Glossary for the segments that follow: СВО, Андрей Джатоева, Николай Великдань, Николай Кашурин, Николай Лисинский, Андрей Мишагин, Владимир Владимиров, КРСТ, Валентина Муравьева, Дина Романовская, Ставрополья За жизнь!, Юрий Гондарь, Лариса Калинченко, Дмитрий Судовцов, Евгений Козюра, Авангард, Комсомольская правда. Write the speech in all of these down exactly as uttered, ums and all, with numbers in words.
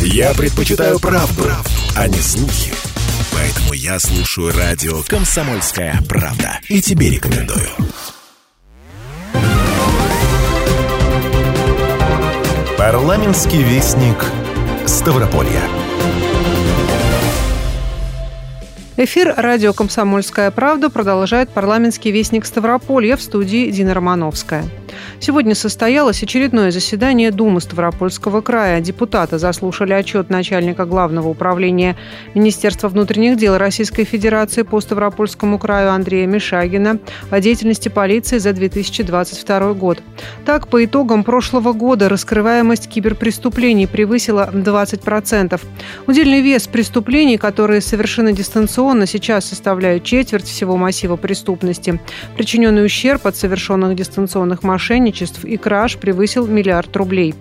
Я предпочитаю правду, а не слухи. Поэтому я слушаю радио «Комсомольская правда». И тебе рекомендую. Парламентский вестник Ставрополья. Эфир радио «Комсомольская правда» продолжает парламентский вестник Ставрополья, в студии Дина Романовская. Сегодня состоялось очередное заседание Думы Ставропольского края. Депутаты заслушали отчет начальника Главного управления Министерства внутренних дел Российской Федерации по Ставропольскому краю Андрея Мишагина о деятельности полиции за две тысячи двадцать второй год. Так, по итогам прошлого года раскрываемость киберпреступлений превысила двадцать процентов. Удельный вес преступлений, которые совершены дистанционно, сейчас составляют четверть всего массива преступности. Причиненный ущерб от совершенных дистанционных мошенничеств и краж превысил миллиард рублей.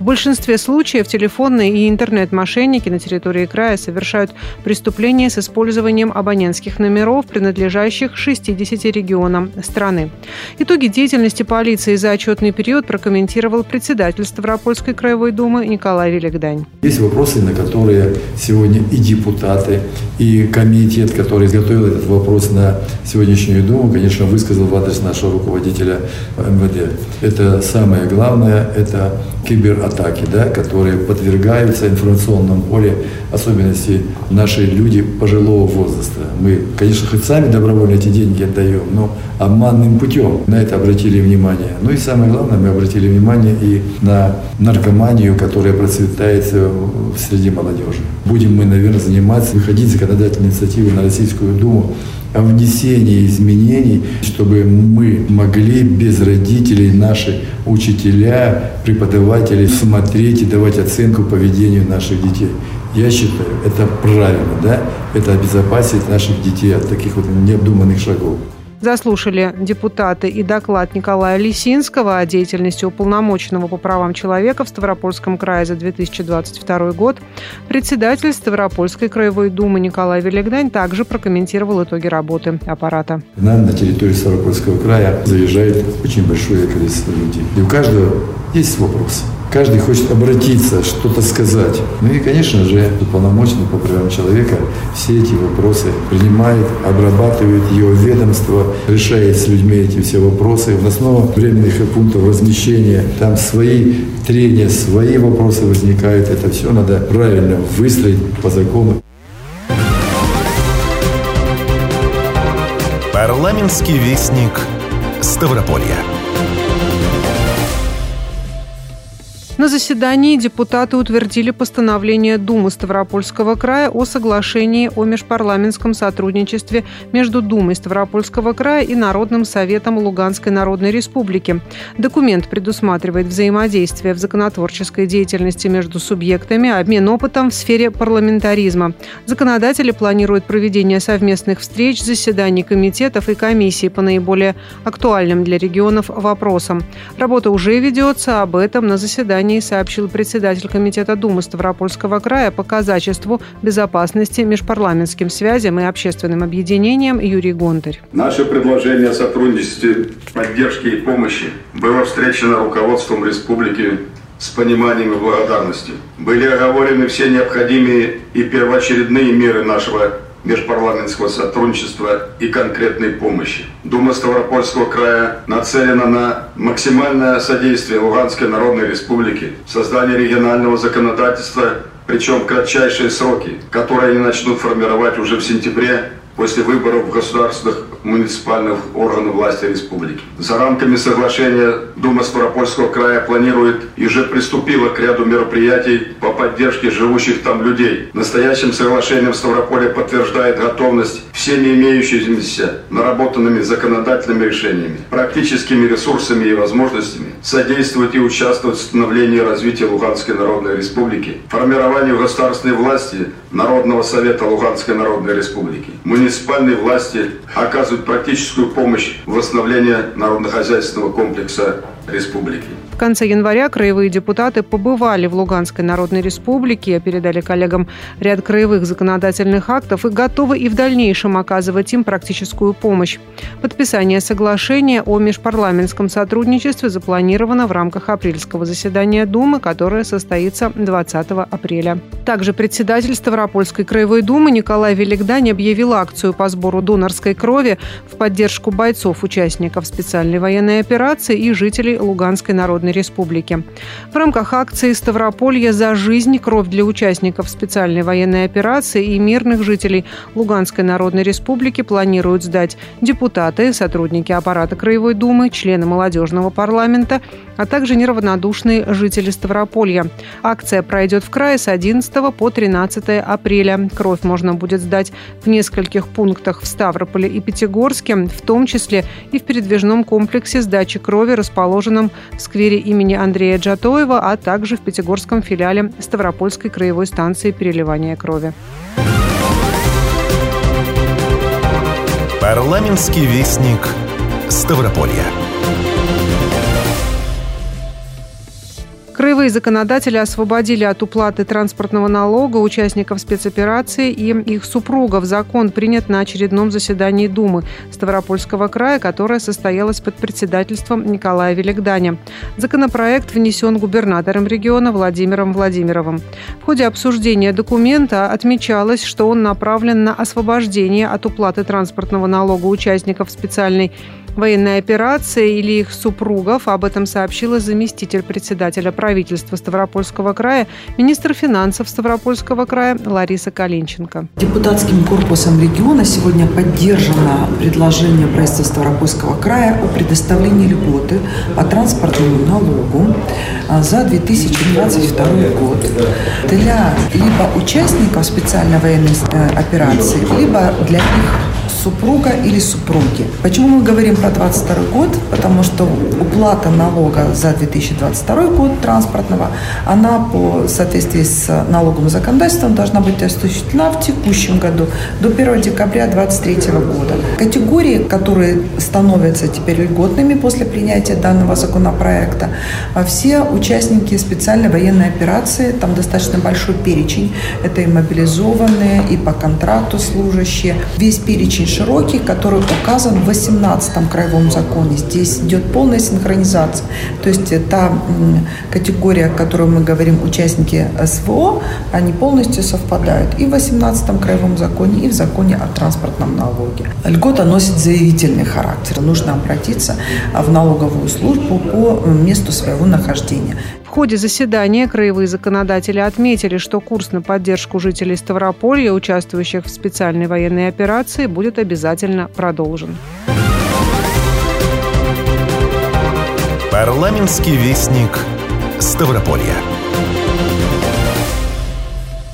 В большинстве случаев телефонные и интернет-мошенники на территории края совершают преступления с использованием абонентских номеров, принадлежащих шестидесяти регионам страны. Итоги деятельности полиции за отчетный период прокомментировал председатель Ставропольской краевой думы Николай Великдань. Есть вопросы, на которые сегодня и депутаты, и комиссии, комитет, который изготовил этот вопрос на сегодняшнюю думу, конечно, высказал в адрес нашего руководителя эм вэ дэ. Это самое главное, это кибератаки, да, которые подвергаются в информационном поле, особенности наши люди пожилого возраста. Мы, конечно, хоть сами добровольно эти деньги отдаем, но обманным путем на это обратили внимание. Ну и самое главное, мы обратили внимание и на наркоманию, которая процветает среди молодежи. Будем мы, наверное, заниматься, выходить законодательные инициативы на Российскую Думу о внесении изменений, чтобы мы могли без родителей, наши учителя, преподаватели смотреть и давать оценку поведению наших детей. Я считаю, это правильно, да? Это обезопасит наших детей от таких вот необдуманных шагов. Заслушали депутаты и доклад Николая Лисинского о деятельности уполномоченного по правам человека в Ставропольском крае за две тысячи двадцать второй год. Председатель Ставропольской краевой думы Николай Великдань также прокомментировал итоги работы аппарата. Нам на территории Ставропольского края заезжает очень большое количество людей. И у каждого есть вопрос. Каждый хочет обратиться, что-то сказать. Ну и, конечно же, уполномоченный по правам человека все эти вопросы принимает, обрабатывает, его ведомство решает с людьми эти все вопросы. В основном временных пунктов размещения там свои трения, свои вопросы возникают. Это все надо правильно выстроить по закону. Парламентский вестник Ставрополья. На заседании депутаты утвердили постановление Думы Ставропольского края о соглашении о межпарламентском сотрудничестве между Думой Ставропольского края и Народным советом Луганской Народной Республики. Документ предусматривает взаимодействие в законотворческой деятельности между субъектами, обмен опытом в сфере парламентаризма. Законодатели планируют проведение совместных встреч, заседаний комитетов и комиссий по наиболее актуальным для регионов вопросам. Работа уже ведется, об этом на заседании сообщил председатель комитета Думы Ставропольского края по казачеству, безопасности, межпарламентским связям и общественным объединениям Юрий Гондарь. Наше предложение о сотрудничестве, поддержке и помощи было встречено руководством республики с пониманием и благодарностью. Были оговорены все необходимые и первоочередные меры нашего межпарламентского сотрудничества и конкретной помощи. Дума Ставропольского края нацелена на максимальное содействие Луганской Народной Республике в создании регионального законодательства, причем в кратчайшие сроки, которые они начнут формировать уже в сентябре, после выборов в государственных муниципальных органов власти республики. За рамками соглашения Дума Ставропольского края планирует и уже приступила к ряду мероприятий по поддержке живущих там людей. Настоящим соглашением Ставрополье подтверждает готовность всеми имеющимися наработанными законодательными решениями, практическими ресурсами и возможностями содействовать и участвовать в становлении и развитии Луганской Народной Республики, формированию государственной власти Народного совета Луганской Народной Республики, муниципальной власти, оказывать практическую помощь в восстановлении народно-хозяйственного комплекса республики. В конце января краевые депутаты побывали в Луганской Народной Республике, передали коллегам ряд краевых законодательных актов и готовы и в дальнейшем оказывать им практическую помощь. Подписание соглашения о межпарламентском сотрудничестве запланировано в рамках апрельского заседания Думы, которое состоится двадцатого апреля. Также председатель Ставропольской краевой думы Николай Великдань объявил акцию по сбору донорской крови в поддержку бойцов, участников специальной военной операции и жителей Луганской Народной Республики. В рамках акции «Ставрополья за жизнь! Кровь для участников специальной военной операции и мирных жителей Луганской Народной Республики» планируют сдать депутаты, сотрудники аппарата Краевой Думы, члены молодежного парламента, а также неравнодушные жители Ставрополья. Акция пройдет в крае с одиннадцатого по тринадцатое апреля. Кровь можно будет сдать в нескольких пунктах в Ставрополе и Пятигорске, в том числе и в передвижном комплексе сдачи крови, расположенном в сквере имени Андрея Джатоева, а также в пятигорском филиале Ставропольской краевой станции переливания крови. Парламентский вестник Ставрополья. Краевые законодатели освободили от уплаты транспортного налога участников спецоперации и их супругов. Закон принят на очередном заседании Думы Ставропольского края, которое состоялось под председательством Николая Великданя. Законопроект внесен губернатором региона Владимиром Владимировым. В ходе обсуждения документа отмечалось, что он направлен на освобождение от уплаты транспортного налога участников специальной военной операции или их супругов. Об этом сообщила заместитель председателя правительства Ставропольского края, министр финансов Ставропольского края Лариса Калинченко. Депутатским корпусом региона сегодня поддержано предложение правительства Ставропольского края о предоставлении льготы по транспортному налогу за две тысячи двадцать второй год для либо участников специальной военной операции, либо для их супруга или супруги. Почему мы говорим про двадцать второй год? Потому что уплата налога за две тысячи двадцать второй год транспортного, она по соответствии с налоговым законодательством должна быть осуществлена в текущем году до первого декабря две тысячи двадцать третьего года. Категории, которые становятся теперь льготными после принятия данного законопроекта, все участники специальной военной операции, там достаточно большой перечень, это и мобилизованные, и по контракту служащие, весь перечень широкий, который указан в восемнадцатом краевом законе. Здесь идет полная синхронизация. То есть та категория, о которой мы говорим, участники эс вэ о, они полностью совпадают и в восемнадцатом краевом законе, и в законе о транспортном налоге. Льгота носит заявительный характер. Нужно обратиться в налоговую службу по месту своего нахождения. В ходе заседания краевые законодатели отметили, что курс на поддержку жителей Ставрополья, участвующих в специальной военной операции, будет обязательно продолжен. Парламентский вестник Ставрополья.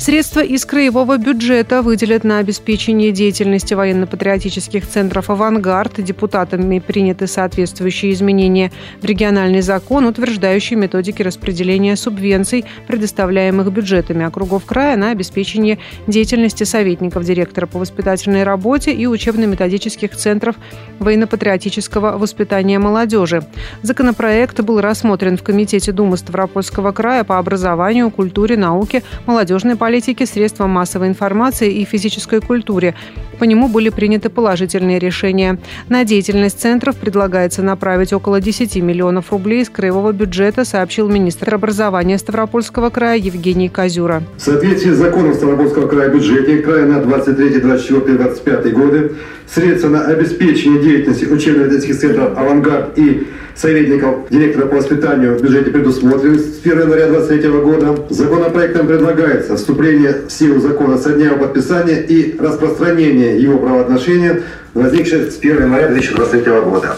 Средства из краевого бюджета выделят на обеспечение деятельности военно-патриотических центров «Авангард». Депутатами приняты соответствующие изменения в региональный закон, утверждающий методики распределения субвенций, предоставляемых бюджетами округов края на обеспечение деятельности советников директора по воспитательной работе и учебно-методических центров военно-патриотического воспитания молодежи. Законопроект был рассмотрен в Комитете Думы Ставропольского края по образованию, культуре, науке, молодежной политике, политике, средствам массовой информации и физической культуре. По нему были приняты положительные решения. На деятельность центров предлагается направить около десяти миллионов рублей из краевого бюджета, сообщил министр образования Ставропольского края Евгений Козюра. В соответствии с законом Ставропольского края о бюджете края на двадцать третий, двадцать четвёртый, двадцать пятый годы средства на обеспечение деятельности учебно-методических центров «Авангард» и советников директора по воспитанию в бюджете предусмотрены с первого января две тысячи двадцать третьего года. Законопроектом предлагается вступление в силу закона со дня его подписания и распространение его правоотношения, возникших с первого января две тысячи двадцать третьего года.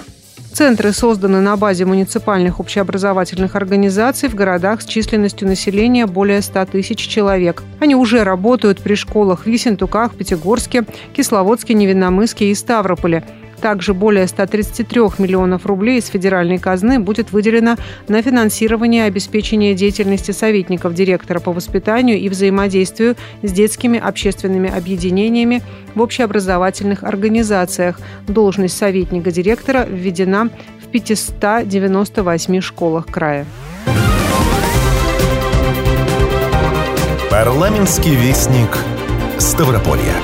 Центры созданы на базе муниципальных общеобразовательных организаций в городах с численностью населения более ста тысяч человек. Они уже работают при школах в Ессентуках, Пятигорске, Кисловодске, Невинномысске и Ставрополе. Также более ста тридцати трёх миллионов рублей из федеральной казны будет выделено на финансирование и обеспечение деятельности советников директора по воспитанию и взаимодействию с детскими общественными объединениями в общеобразовательных организациях. Должность советника директора введена в пятьсот девяносто восемь школах края. Парламентский вестник Ставрополья.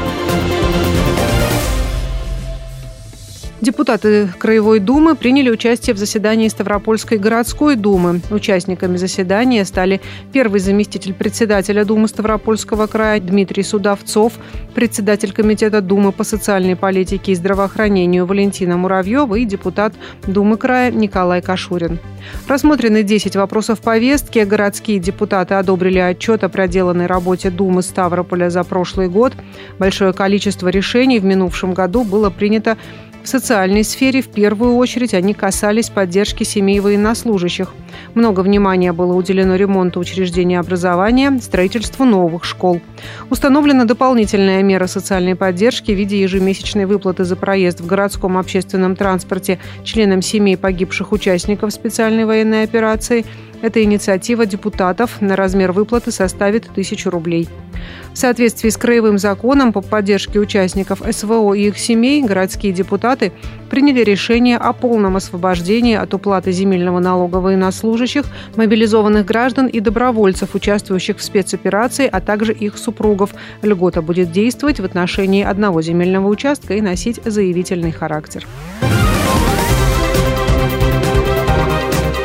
Депутаты Краевой думы приняли участие в заседании Ставропольской городской думы. Участниками заседания стали первый заместитель председателя Думы Ставропольского края Дмитрий Судовцов, председатель комитета Думы по социальной политике и здравоохранению Валентина Муравьева и депутат Думы края Николай Кашурин. Рассмотрены десять вопросов повестки. Городские депутаты одобрили отчет о проделанной работе Думы Ставрополя за прошлый год. Большое количество решений в минувшем году было принято в социальной сфере. В первую очередь они касались поддержки семей военнослужащих. Много внимания было уделено ремонту учреждений образования, строительству новых школ. Установлена дополнительная мера социальной поддержки в виде ежемесячной выплаты за проезд в городском общественном транспорте членам семей погибших участников специальной военной операции. Эта инициатива депутатов. На размер выплаты составит тысячу рублей. В соответствии с краевым законом по поддержке участников СВО и их семей городские депутаты приняли решение о полном освобождении от уплаты земельного налога военнослужащих, мобилизованных граждан и добровольцев, участвующих в спецоперации, а также их супругов. Льгота будет действовать в отношении одного земельного участка и носить заявительный характер.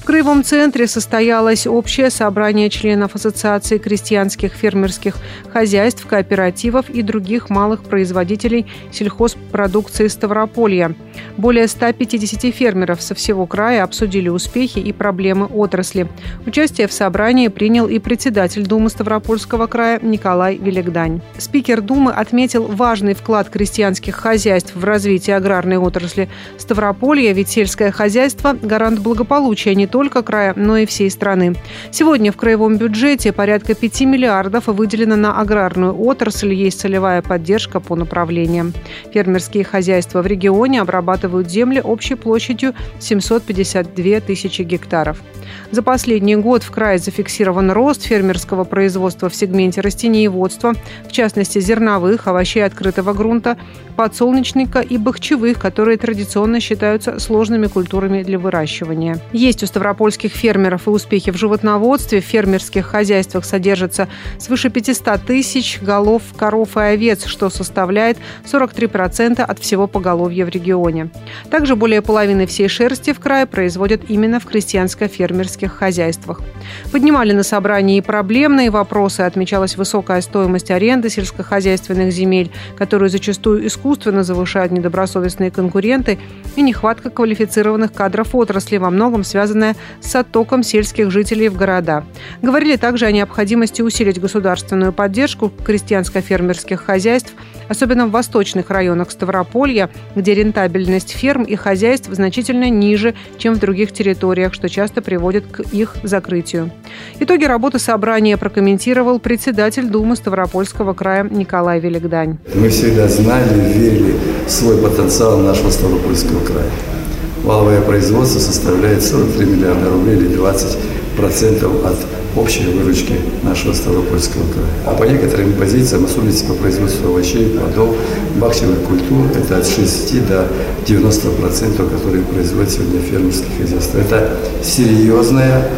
В Краевом центре состоялось общее собрание членов Ассоциации крестьянских фермерских хозяйств, кооперативов и других малых производителей сельхозпродукции Ставрополья. Более ста пятидесяти фермеров со всего края обсудили успехи и проблемы отрасли. Участие в собрании принял и председатель Думы Ставропольского края Николай Великдань. Спикер Думы отметил важный вклад крестьянских хозяйств в развитие аграрной отрасли Ставрополья, ведь сельское хозяйство – гарант благополучия не только только края, но и всей страны. Сегодня в краевом бюджете порядка пяти миллиардов выделено на аграрную отрасль, есть целевая поддержка по направлениям. Фермерские хозяйства в регионе обрабатывают земли общей площадью семьсот пятьдесят две тысячи гектаров. За последний год в крае зафиксирован рост фермерского производства в сегменте растениеводства, в частности зерновых, овощей открытого грунта, подсолнечника и бахчевых, которые традиционно считаются сложными культурами для выращивания. Есть у Ставрополья Ставропольских фермеров и успехи в животноводстве. В фермерских хозяйствах содержится свыше пятисот тысяч голов коров и овец, что составляет сорок три процента от всего поголовья в регионе. Также более половины всей шерсти в крае производят именно в крестьянско-фермерских хозяйствах. Поднимали на собрании и проблемные вопросы. Отмечалась высокая стоимость аренды сельскохозяйственных земель, которую зачастую искусственно завышают недобросовестные конкуренты, и нехватка квалифицированных кадров отрасли, во многом связанная с оттоком сельских жителей в города. Говорили также о необходимости усилить государственную поддержку крестьянско-фермерских хозяйств, особенно в восточных районах Ставрополья, где рентабельность ферм и хозяйств значительно ниже, чем в других территориях, что часто приводит к их закрытию. Итоги работы собрания прокомментировал председатель Думы Ставропольского края Николай Великдань. Мы всегда знали, верили в свой потенциал нашего Ставропольского края. Валовое производство составляет сорок три миллиарда рублей или двадцать процентов от общей выручки нашего Ставропольского края. А по некоторым позициям, особенности по производству овощей, плодов, бахчевых культур, это от шести до девяноста процентов, которые производят сегодня фермерские хозяйства. Это серьезная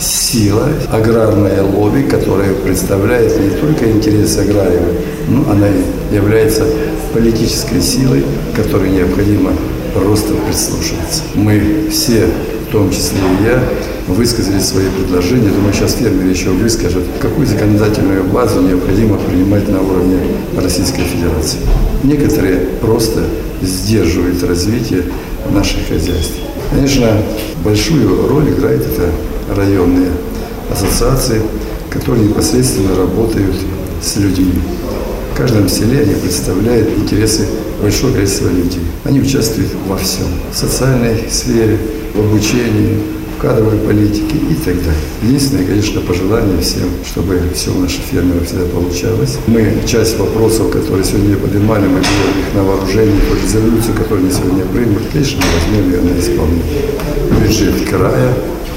сила, аграрное лобби, которое представляет не только интересы аграриев, но она является политической силой, которой необходимо просто прислушиваться. Мы все, в том числе и я, высказали свои предложения. Думаю, сейчас фермер еще выскажет, какую законодательную базу необходимо принимать на уровне Российской Федерации. Некоторые просто сдерживают развитие наших хозяйств. Конечно, большую роль играет это районные ассоциации, которые непосредственно работают с людьми. В каждом селе они представляют интересы большое количество людей. Они участвуют во всем. В социальной сфере, в обучении, в кадровой политике и так далее. Единственное, конечно, пожелание всем, чтобы все наши фермеры всегда получалось. Мы часть вопросов, которые сегодня поднимали, мы делаем их на вооружении, по резолюцию, которую они сегодня примут, конечно, возьмем ее на исполнение. Бюджет края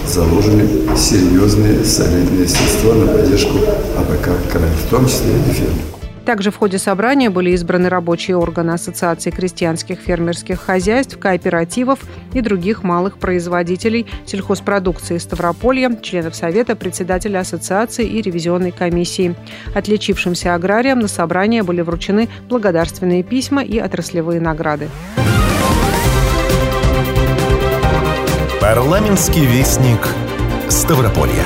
заложены серьезные солидные средства на поддержку АПК края, в том числе и фермеров. Также в ходе собрания были избраны рабочие органы Ассоциации крестьянских фермерских хозяйств, кооперативов и других малых производителей сельхозпродукции Ставрополья, членов Совета, председателя Ассоциации и ревизионной комиссии. Отличившимся аграриям на собрание были вручены благодарственные письма и отраслевые награды. Парламентский вестник Ставрополья.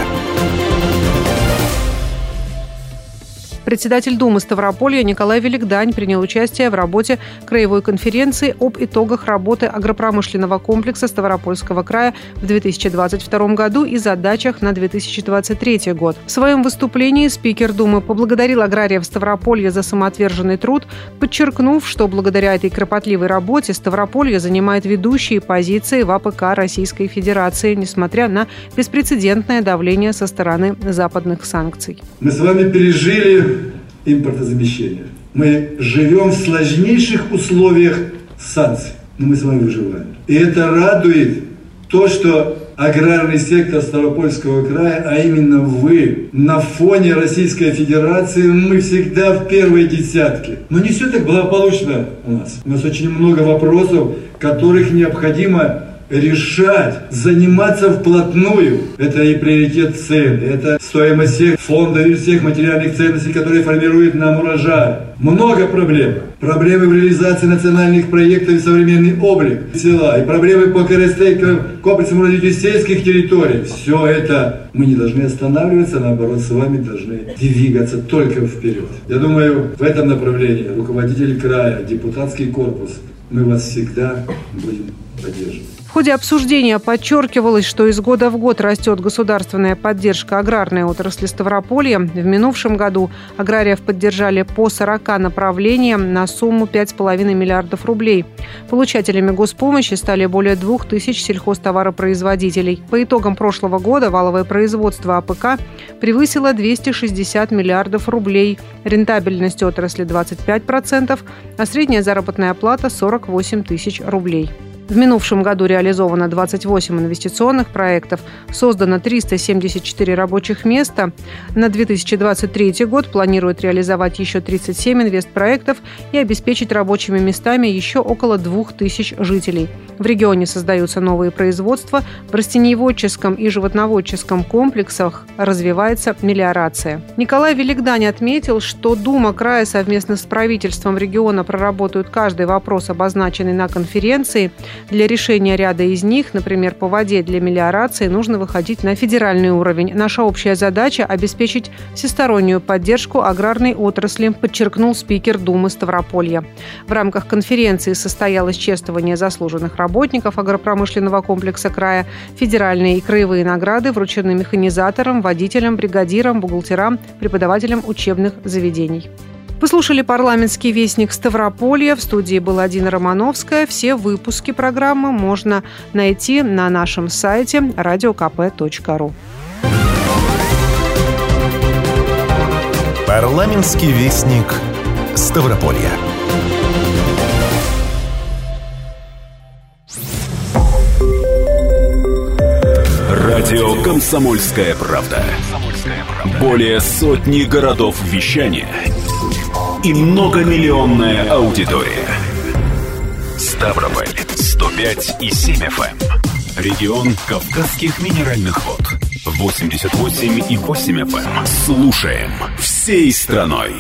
Председатель Думы Ставрополья Николай Великдань принял участие в работе краевой конференции об итогах работы агропромышленного комплекса Ставропольского края в две тысячи двадцать втором году и задачах на две тысячи двадцать третий год. В своем выступлении спикер Думы поблагодарил аграриев Ставрополья за самоотверженный труд, подчеркнув, что благодаря этой кропотливой работе Ставрополье занимает ведущие позиции в АПК Российской Федерации, несмотря на беспрецедентное давление со стороны западных санкций. Мы с вами пережили импортозамещения. Мы живем в сложнейших условиях санкций, но мы с вами выживаем. И это радует то, что аграрный сектор Ставропольского края, а именно вы, на фоне Российской Федерации, мы всегда в первой десятке. Но не все так благополучно у нас. У нас очень много вопросов, которых необходимо решать, заниматься вплотную. Это и приоритет цен, это стоимость всех фондов и всех материальных ценностей, которые формируют нам урожай. Много проблем. Проблемы в реализации национальных проектов и современный облик села, и проблемы по КРСТ, комплексам развития сельских территорий. Все это мы не должны останавливаться, наоборот, с вами должны двигаться только вперед. Я думаю, в этом направлении руководитель края, депутатский корпус, мы вас всегда будем поддерживать. В ходе обсуждения подчеркивалось, что из года в год растет государственная поддержка аграрной отрасли Ставрополья. В минувшем году аграриев поддержали по сорока направлениям на сумму пять целых пять десятых миллиардов рублей. Получателями госпомощи стали более двух тысяч сельхозтоваропроизводителей. По итогам прошлого года валовое производство АПК превысило двести шестьдесят миллиардов рублей, рентабельность отрасли двадцать пять процентов, а средняя заработная плата сорок восемь тысяч рублей. В минувшем году реализовано двадцать восемь инвестиционных проектов, создано триста семьдесят четыре рабочих места. На две тысячи двадцать третий год планируют реализовать еще тридцать семь инвестпроектов и обеспечить рабочими местами еще около двух тысяч жителей. В регионе создаются новые производства, в растениеводческом и животноводческом комплексах развивается мелиорация. Николай Великдань отметил, что Дума края совместно с правительством региона проработают каждый вопрос, обозначенный на конференции. Для решения ряда из них, например, по воде для мелиорации, нужно выходить на федеральный уровень. Наша общая задача – обеспечить всестороннюю поддержку аграрной отрасли, подчеркнул спикер Думы Ставрополья. В рамках конференции состоялось чествование заслуженных работников агропромышленного комплекса края. Федеральные и краевые награды вручены механизаторам, водителям, бригадирам, бухгалтерам, преподавателям учебных заведений. Послушали парламентский вестник Ставрополья. В студии была Дина Романовская. Все выпуски программы можно найти на нашем сайте радио ка пэ точка ру. Парламентский вестник Ставрополья. Радио «Комсомольская правда». Более сотни городов вещания – и многомиллионная аудитория. Ставрополь сто пять и семь эф эм. Регион Кавказских минеральных вод восемьдесят восемь и восемь эф эм. Слушаем всей страной.